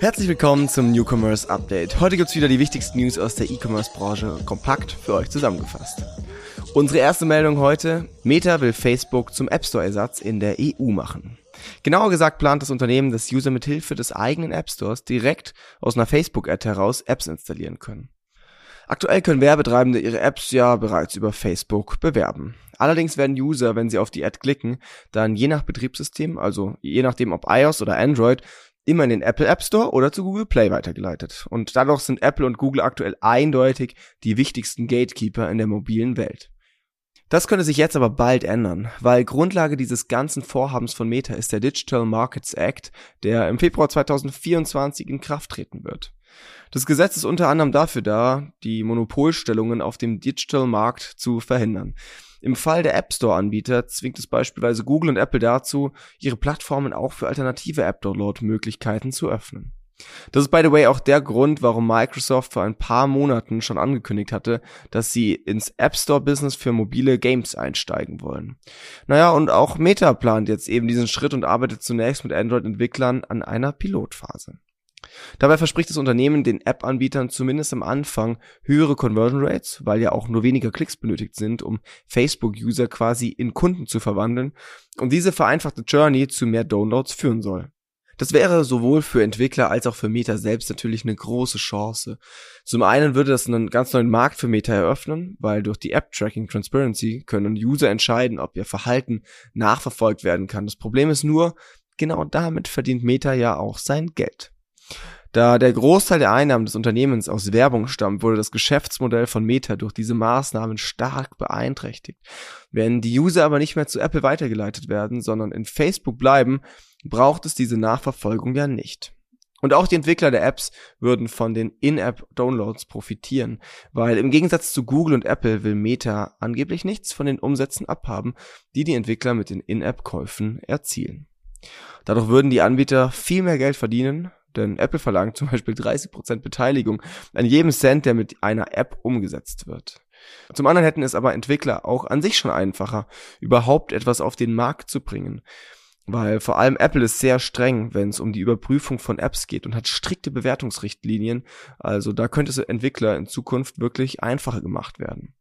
Herzlich willkommen zum New Commerce Update. Heute gibt's wieder die wichtigsten News aus der E-Commerce-Branche kompakt für euch zusammengefasst. Unsere erste Meldung heute: Meta will Facebook zum App Store-Ersatz in der EU machen. Genauer gesagt plant das Unternehmen, dass User mithilfe des eigenen App Stores direkt aus einer Facebook-Ad heraus Apps installieren können. Aktuell können Werbetreibende ihre Apps ja bereits über Facebook bewerben. Allerdings werden User, wenn sie auf die Ad klicken, dann je nach Betriebssystem, also je nachdem ob iOS oder Android, immer in den Apple App Store oder zu Google Play weitergeleitet. Und dadurch sind Apple und Google aktuell eindeutig die wichtigsten Gatekeeper in der mobilen Welt. Das könnte sich jetzt aber bald ändern, weil Grundlage dieses ganzen Vorhabens von Meta ist der Digital Markets Act, der im Februar 2024 in Kraft treten wird. Das Gesetz ist unter anderem dafür da, die Monopolstellungen auf dem Digital-Markt zu verhindern. Im Fall der App-Store-Anbieter zwingt es beispielsweise Google und Apple dazu, ihre Plattformen auch für alternative App-Download-Möglichkeiten zu öffnen. Das ist by the way auch der Grund, warum Microsoft vor ein paar Monaten schon angekündigt hatte, dass sie ins App-Store-Business für mobile Games einsteigen wollen. Naja, und auch Meta plant jetzt eben diesen Schritt und arbeitet zunächst mit Android-Entwicklern an einer Pilotphase. Dabei verspricht das Unternehmen den App-Anbietern zumindest am Anfang höhere Conversion Rates, weil ja auch nur weniger Klicks benötigt sind, um Facebook-User quasi in Kunden zu verwandeln, und diese vereinfachte Journey zu mehr Downloads führen soll. Das wäre sowohl für Entwickler als auch für Meta selbst natürlich eine große Chance. Zum einen würde das einen ganz neuen Markt für Meta eröffnen, weil durch die App Tracking Transparency können User entscheiden, ob ihr Verhalten nachverfolgt werden kann. Das Problem ist nur, genau damit verdient Meta ja auch sein Geld. Da der Großteil der Einnahmen des Unternehmens aus Werbung stammt, wurde das Geschäftsmodell von Meta durch diese Maßnahmen stark beeinträchtigt. Wenn die User aber nicht mehr zu Apple weitergeleitet werden, sondern in Facebook bleiben, braucht es diese Nachverfolgung ja nicht. Und auch die Entwickler der Apps würden von den In-App-Downloads profitieren, weil im Gegensatz zu Google und Apple will Meta angeblich nichts von den Umsätzen abhaben, die die Entwickler mit den In-App-Käufen erzielen. Dadurch würden die Anbieter viel mehr Geld verdienen, denn Apple verlangt zum Beispiel 30% Beteiligung an jedem Cent, der mit einer App umgesetzt wird. Zum anderen hätten es aber Entwickler auch an sich schon einfacher, überhaupt etwas auf den Markt zu bringen, weil vor allem Apple ist sehr streng, wenn es um die Überprüfung von Apps geht und hat strikte Bewertungsrichtlinien, also da könnte es Entwickler in Zukunft wirklich einfacher gemacht werden.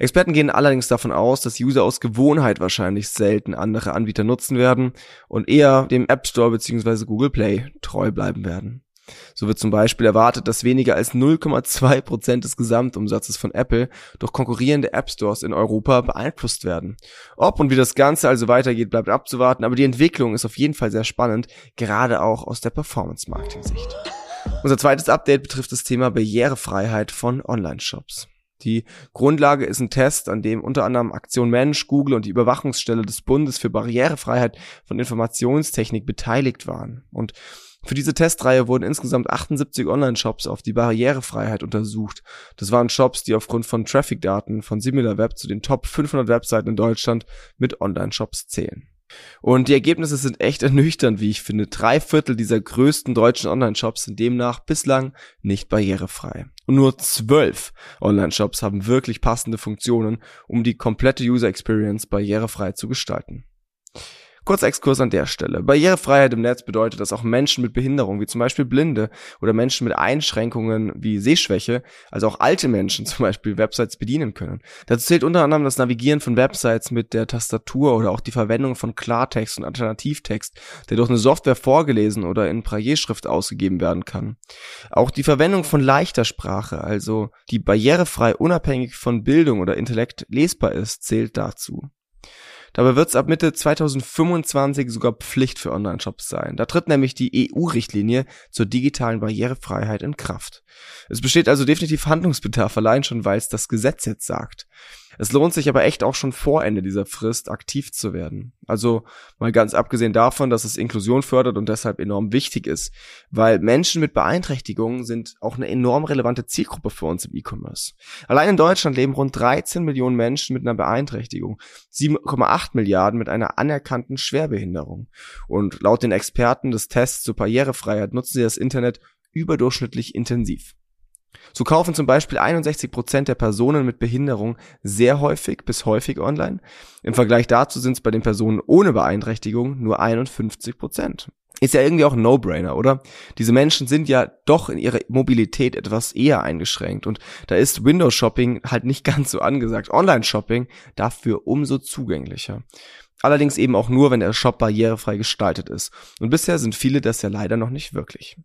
Experten gehen allerdings davon aus, dass User aus Gewohnheit wahrscheinlich selten andere Anbieter nutzen werden und eher dem App Store bzw. Google Play treu bleiben werden. So wird zum Beispiel erwartet, dass weniger als 0,2% des Gesamtumsatzes von Apple durch konkurrierende App Stores in Europa beeinflusst werden. Ob und wie das Ganze also weitergeht, bleibt abzuwarten, aber die Entwicklung ist auf jeden Fall sehr spannend, gerade auch aus der Performance-Marketing-Sicht. Unser zweites Update betrifft das Thema Barrierefreiheit von Online-Shops. Die Grundlage ist ein Test, an dem unter anderem Aktion Mensch, Google und die Überwachungsstelle des Bundes für Barrierefreiheit von Informationstechnik beteiligt waren. Und für diese Testreihe wurden insgesamt 78 Online-Shops auf die Barrierefreiheit untersucht. Das waren Shops, die aufgrund von Traffic-Daten von SimilarWeb zu den Top 500 Webseiten in Deutschland mit Online-Shops zählen. Und die Ergebnisse sind echt ernüchternd, wie ich finde. 3/4 dieser größten deutschen Online-Shops sind demnach bislang nicht barrierefrei. Und nur 12 Online-Shops haben wirklich passende Funktionen, um die komplette User-Experience barrierefrei zu gestalten. Kurzer Exkurs an der Stelle. Barrierefreiheit im Netz bedeutet, dass auch Menschen mit Behinderung, wie zum Beispiel Blinde oder Menschen mit Einschränkungen wie Sehschwäche, also auch alte Menschen zum Beispiel, Websites bedienen können. Dazu zählt unter anderem das Navigieren von Websites mit der Tastatur oder auch die Verwendung von Klartext und Alternativtext, der durch eine Software vorgelesen oder in Brailleschrift ausgegeben werden kann. Auch die Verwendung von leichter Sprache, also die barrierefrei unabhängig von Bildung oder Intellekt lesbar ist, zählt dazu. Dabei wird es ab Mitte 2025 sogar Pflicht für Online-Shops sein. Da tritt nämlich die EU-Richtlinie zur digitalen Barrierefreiheit in Kraft. Es besteht also definitiv Handlungsbedarf, allein schon, weil es das Gesetz jetzt sagt. Es lohnt sich aber echt auch schon vor Ende dieser Frist aktiv zu werden. Also mal ganz abgesehen davon, dass es Inklusion fördert und deshalb enorm wichtig ist, weil Menschen mit Beeinträchtigungen sind auch eine enorm relevante Zielgruppe für uns im E-Commerce. Allein in Deutschland leben rund 13 Millionen Menschen mit einer Beeinträchtigung, 7,8 Milliarden mit einer anerkannten Schwerbehinderung. Und laut den Experten des Tests zur Barrierefreiheit nutzen sie das Internet überdurchschnittlich intensiv. So kaufen zum Beispiel 61% der Personen mit Behinderung sehr häufig bis häufig online. Im Vergleich dazu sind es bei den Personen ohne Beeinträchtigung nur 51%. Ist ja irgendwie auch ein No-Brainer, oder? Diese Menschen sind ja doch in ihrer Mobilität etwas eher eingeschränkt und da ist Window-Shopping halt nicht ganz so angesagt. Online-Shopping dafür umso zugänglicher. Allerdings eben auch nur, wenn der Shop barrierefrei gestaltet ist. Und bisher sind viele das ja leider noch nicht wirklich.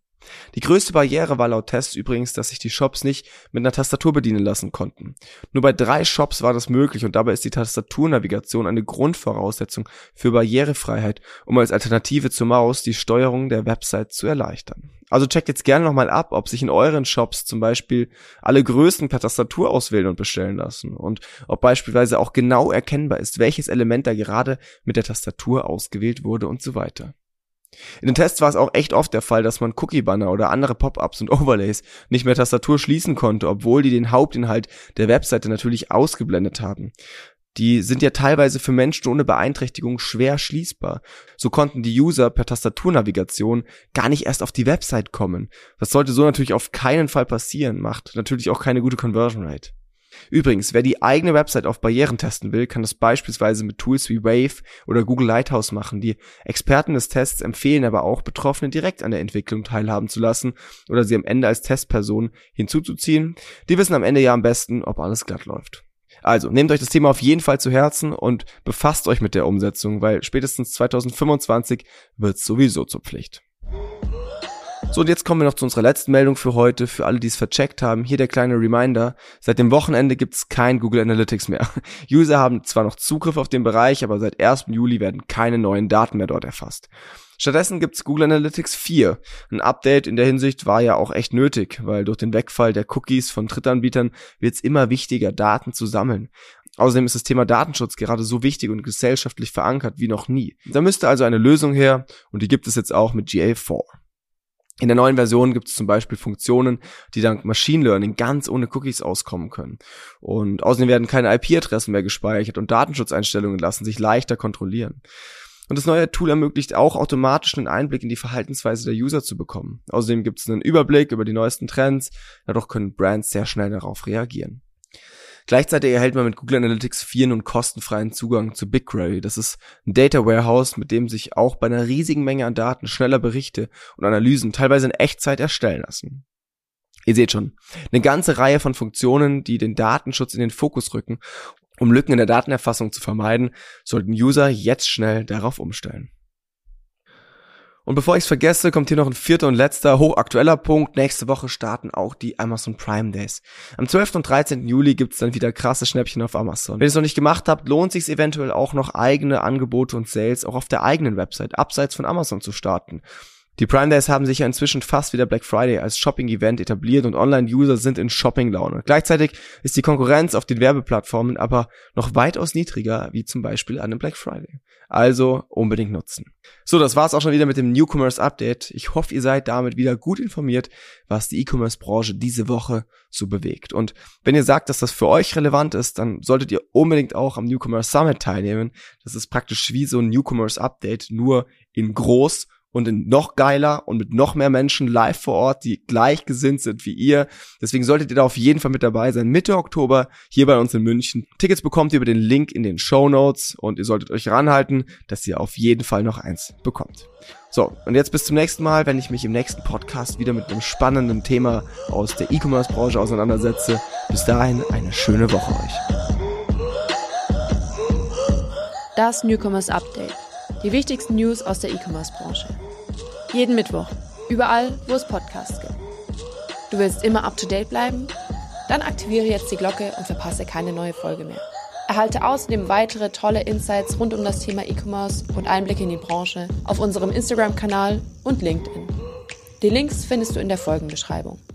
Die größte Barriere war laut Tests übrigens, dass sich die Shops nicht mit einer Tastatur bedienen lassen konnten. Nur bei 3 Shops war das möglich und dabei ist die Tastaturnavigation eine Grundvoraussetzung für Barrierefreiheit, um als Alternative zur Maus die Steuerung der Website zu erleichtern. Also checkt jetzt gerne nochmal ab, ob sich in euren Shops zum Beispiel alle Größen per Tastatur auswählen und bestellen lassen und ob beispielsweise auch genau erkennbar ist, welches Element da gerade mit der Tastatur ausgewählt wurde und so weiter. In den Tests war es auch echt oft der Fall, dass man Cookie-Banner oder andere Pop-ups und Overlays nicht mehr Tastatur schließen konnte, obwohl die den Hauptinhalt der Webseite natürlich ausgeblendet haben. Die sind ja teilweise für Menschen ohne Beeinträchtigung schwer schließbar. So konnten die User per Tastaturnavigation gar nicht erst auf die Website kommen. Das sollte so natürlich auf keinen Fall passieren, macht natürlich auch keine gute Conversion Rate. Übrigens, wer die eigene Website auf Barrieren testen will, kann das beispielsweise mit Tools wie Wave oder Google Lighthouse machen. Die Experten des Tests empfehlen aber auch, Betroffene direkt an der Entwicklung teilhaben zu lassen oder sie am Ende als Testpersonen hinzuzuziehen. Die wissen am Ende ja am besten, ob alles glatt läuft. Also, nehmt euch das Thema auf jeden Fall zu Herzen und befasst euch mit der Umsetzung, weil spätestens 2025 wird's sowieso zur Pflicht. So, und jetzt kommen wir noch zu unserer letzten Meldung für heute. Für alle, die es vercheckt haben, hier der kleine Reminder. Seit dem Wochenende gibt's kein Google Analytics mehr. User haben zwar noch Zugriff auf den Bereich, aber seit 1. Juli werden keine neuen Daten mehr dort erfasst. Stattdessen gibt's Google Analytics 4. Ein Update in der Hinsicht war ja auch echt nötig, weil durch den Wegfall der Cookies von Drittanbietern wird's immer wichtiger, Daten zu sammeln. Außerdem ist das Thema Datenschutz gerade so wichtig und gesellschaftlich verankert wie noch nie. Da müsste also eine Lösung her und die gibt es jetzt auch mit GA4. In der neuen Version gibt es zum Beispiel Funktionen, die dank Machine Learning ganz ohne Cookies auskommen können. Und außerdem werden keine IP-Adressen mehr gespeichert und Datenschutzeinstellungen lassen sich leichter kontrollieren. Und das neue Tool ermöglicht auch automatisch einen Einblick in die Verhaltensweise der User zu bekommen. Außerdem gibt es einen Überblick über die neuesten Trends, dadurch können Brands sehr schnell darauf reagieren. Gleichzeitig erhält man mit Google Analytics 4 nun kostenfreien Zugang zu BigQuery. Das ist ein Data Warehouse, mit dem sich auch bei einer riesigen Menge an Daten schneller Berichte und Analysen teilweise in Echtzeit erstellen lassen. Ihr seht schon, eine ganze Reihe von Funktionen, die den Datenschutz in den Fokus rücken. Um Lücken in der Datenerfassung zu vermeiden, sollten User jetzt schnell darauf umstellen. Und bevor ich es vergesse, kommt hier noch ein 4. und letzter hochaktueller Punkt. Nächste Woche starten auch die Amazon Prime Days. Am 12. und 13. Juli gibt's dann wieder krasse Schnäppchen auf Amazon. Wenn ihr es noch nicht gemacht habt, lohnt sich's eventuell auch noch eigene Angebote und Sales auch auf der eigenen Website abseits von Amazon zu starten. Die Prime Days haben sich ja inzwischen fast wie der Black Friday als Shopping-Event etabliert und Online-User sind in Shopping-Laune. Gleichzeitig ist die Konkurrenz auf den Werbeplattformen aber noch weitaus niedriger, wie zum Beispiel an einem Black Friday. Also unbedingt nutzen. So, das war's auch schon wieder mit dem New Commerce Update. Ich hoffe, ihr seid damit wieder gut informiert, was die E-Commerce-Branche diese Woche so bewegt. Und wenn ihr sagt, dass das für euch relevant ist, dann solltet ihr unbedingt auch am New Commerce Summit teilnehmen. Das ist praktisch wie so ein New Commerce Update, nur in groß und in noch geiler und mit noch mehr Menschen live vor Ort, die gleichgesinnt sind wie ihr. Deswegen solltet ihr da auf jeden Fall mit dabei sein. Mitte Oktober hier bei uns in München. Tickets bekommt ihr über den Link in den Shownotes und ihr solltet euch ranhalten, dass ihr auf jeden Fall noch eins bekommt. So, und jetzt bis zum nächsten Mal, wenn ich mich im nächsten Podcast wieder mit einem spannenden Thema aus der E-Commerce-Branche auseinandersetze. Bis dahin eine schöne Woche euch. Das New Commerce Update. Die wichtigsten News aus der E-Commerce-Branche. Jeden Mittwoch, überall, wo es Podcasts gibt. Du willst immer up-to-date bleiben? Dann aktiviere jetzt die Glocke und verpasse keine neue Folge mehr. Erhalte außerdem weitere tolle Insights rund um das Thema E-Commerce und Einblicke in die Branche auf unserem Instagram-Kanal und LinkedIn. Die Links findest du in der Folgenbeschreibung.